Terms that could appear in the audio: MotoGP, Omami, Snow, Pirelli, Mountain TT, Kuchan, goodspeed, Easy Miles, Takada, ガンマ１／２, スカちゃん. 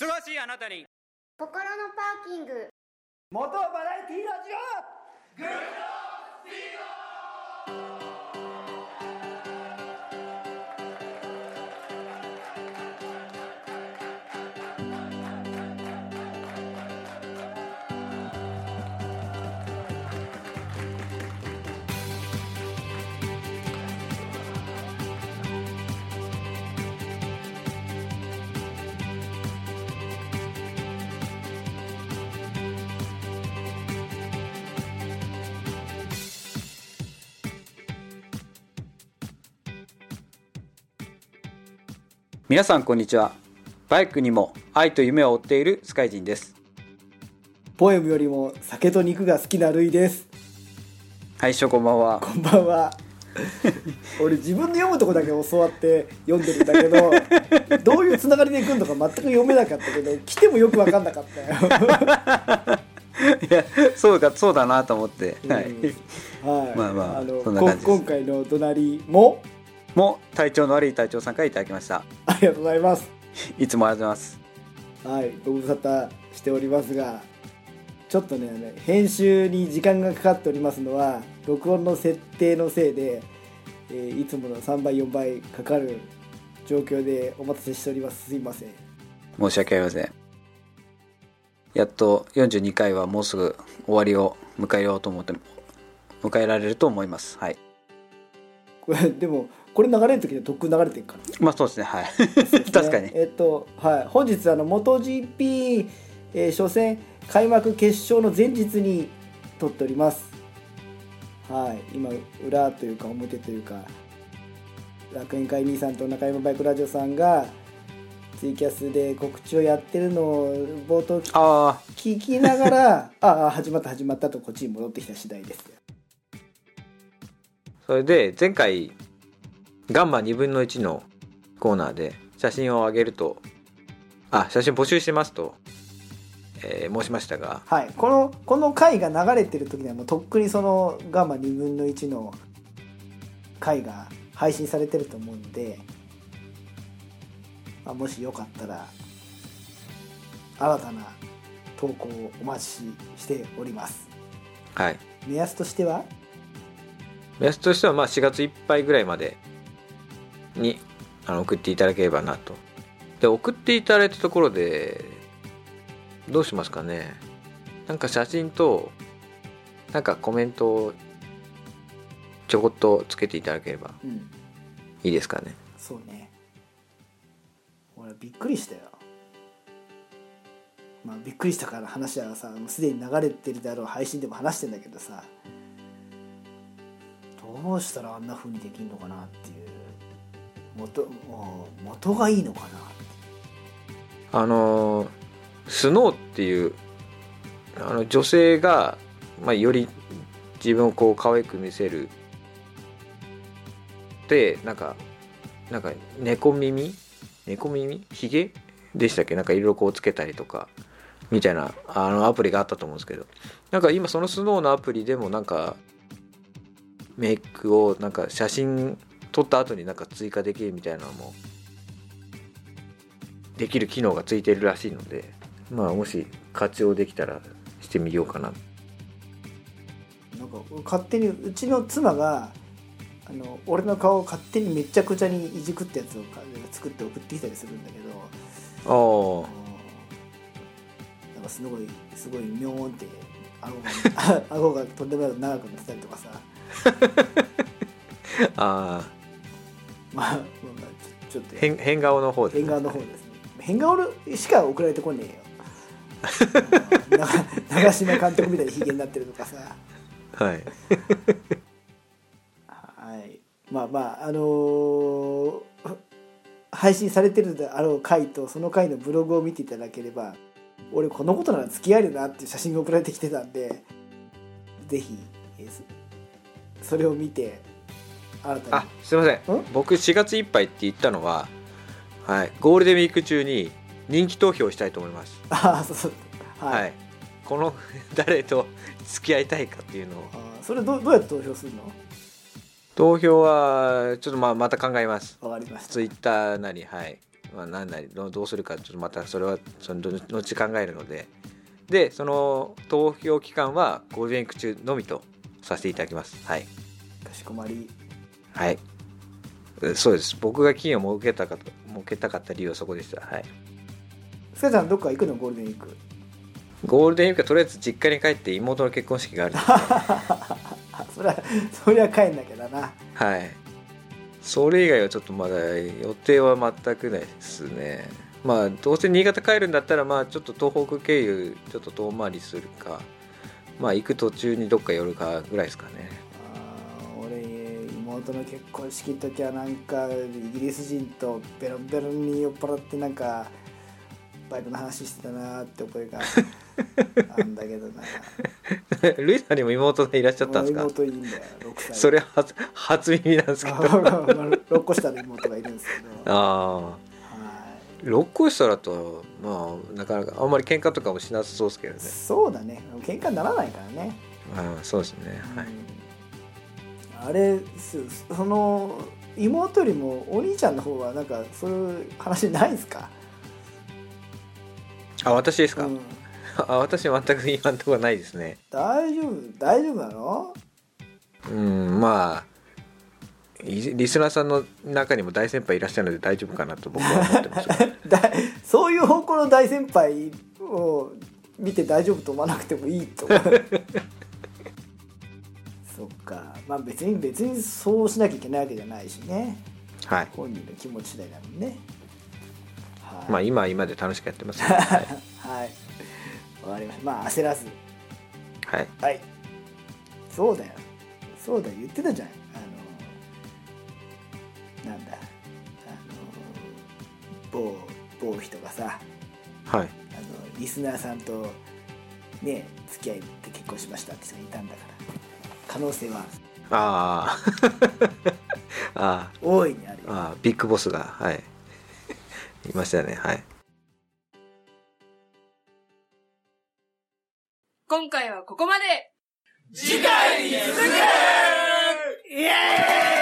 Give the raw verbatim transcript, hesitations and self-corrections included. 忙しいあなたに心のパーキング元バラエティラジオグッドスピード。皆さんこんにちは。バイクにも愛と夢を追っているスカイジンです。ポエムよりも酒と肉が好きなルイです。はい、しょこんばんは。こんばんは俺自分で読むとこだけ教わって読んでるんだけどどういうつながりでいくのか全く読めなかったけど来てもよく分かんなかったよいや、そうか、そうだなと思って、うん、はい、はい、まあまあ、あの、そんな感じです。今回の隣もも体調の悪い隊長さんからいただきました。ありがとうございます。いつもありがとうございます。はい、ご無沙汰しておりますが、ちょっとね編集に時間がかかっておりますのは録音の設定のせいで、えー、いつものさんばいよんばいかかる状況でお待たせしております。すいません。申し訳ありません。やっとよんじゅうにかいはもうすぐ終わりを迎えようと思って迎えられると思います。はい、これでもこれ流れる時にはとっくに流れてるから。まあそうですね。はい。ね、確かに。えっとはい、本日あのMotoGP、えー、初戦開幕決勝の前日に撮っております。はい。今裏というか表というか楽園会兄さんと中山バイクラジオさんがツイキャスで告知をやってるのを冒頭聞きながらああ始まった始まったとこっちに戻ってきた次第です。それで前回。ガンマにぶんのいちのコーナーで写真をあげるとあ写真募集してますと、えー、申しましたが、はい、このこの回が流れてる時にはもうとっくにそのガンマにぶんのいちの回が配信されてると思うんで、まあ、もしよかったら新たな投稿をお待ちしております。はい、目安としては目安としてはまあしがついっぱいぐらいまでにあの送っていただければなと。で送っていただいたところでどうしますかね。なんか写真となんかコメントをちょこっとつけていただければいいですかね。うん、そうね。俺びっくりしたよ。まあびっくりしたから話はさもうすでに流れてるだろう配信でも話してんだけどさ、どうしたらあんな風にできるのかなっていう。元, 元がいいのかな。あのスノーっていうあの女性が、まあ、より自分をこう可愛く見せるでなんかなんか猫耳猫耳ひげでしたっけ、なんかいろいろこうつけたりとかみたいなあのアプリがあったと思うんですけど、なんか今そのスノーのアプリでもなんかメイクをなんか写真撮った後になんか追加できるみたいなのもできる機能がついてるらしいので、まあもし活用できたらしてみようかな。なんか勝手にうちの妻があの俺の顔を勝手にめちゃくちゃにいじくってやつを作って送ってきたりするんだけど、あなんかすごいすごいミョーンって顎が顎がとんでもなく長くなってたりとかさあまあ、まあ、ちょっと変変顔の方ですね。変顔の方ですね。変顔しか送られてこねえよ長嶋監督みたいにヒゲになってるとかさはいはいまあまああのー、配信されてるであろう回とその回のブログを見ていただければ俺このことなら付き合えるなっていう写真が送られてきてたんで、ぜひそれを見てあ、すいません。僕しがついっぱいって言ったのは、はい、ゴールデンウィーク中に人気投票をしたいと思います。あそうそう、はいはい、この誰と付き合いたいかっていうのを。あそれ ど, どうやって投票するの。投票はちょっと ま, また考えます。わかりました。ツイッターなり、はい、まあ、何なりどうするかちょっとまたそれはその後考えるので、でその投票期間はゴールデンウィーク中のみとさせていただきます。はい。かしこまり。はい。そうです。僕が金を設けたかと設けたかった理由はそこでした。はい。スカちゃんどっか行くのゴールデンウィーク？ゴールデンウィークはとりあえず実家に帰って妹の結婚式があるんです。そりゃそりゃ帰んなきゃだな。はい。それ以外はちょっとまだ予定は全くないですね。まあどうせ新潟帰るんだったらまあちょっと東北経由ちょっと遠回りするか、まあ行く途中にどっか寄るかぐらいですかね。あ、俺妹の結婚式の時はなんかイギリス人とベロベロに酔っ払ってなんかバイクの話してたなって覚えがあるんだけどな。ルイさんにも妹がいらっしゃったんですか？妹いいんだよ。ろくさい。それは 初, 初耳なんですけど。ろっこ下の妹がいるんですけど。ああ。はい。ろっこ下だとまあなかなかあんまり喧嘩とかもしなさそうですけどね。そうだね。喧嘩にならないからね。ああ、そうですね。はい。あれその妹よりもお兄ちゃんの方はなんかそういう話ないですか？あ、私ですか、うん、あ、私全く今のところないですね。大丈夫大丈夫なの？うん、まあリスナーさんの中にも大先輩いらっしゃるので大丈夫かなと僕は思ってますそういう方向の大先輩を見て大丈夫と思わなくてもいいとそっか、まあ別に別にそうしなきゃいけないわけじゃないしね、はい、本人の気持ち次第だもんね。まあ、今は今で楽しくやってます、ね、はいはい、わかりました。まあ焦らず、はい、はい、そうだよそうだよ言ってたじゃん、あのなんだあの某某人がさ、はい、あのリスナーさんとね付き合いって結婚しましたって人がいたんだから可能性はああ大いにあるよ。あ、ビッグボスがはいいましたね、はい。今回はここまで。次回に続く。イエーイ。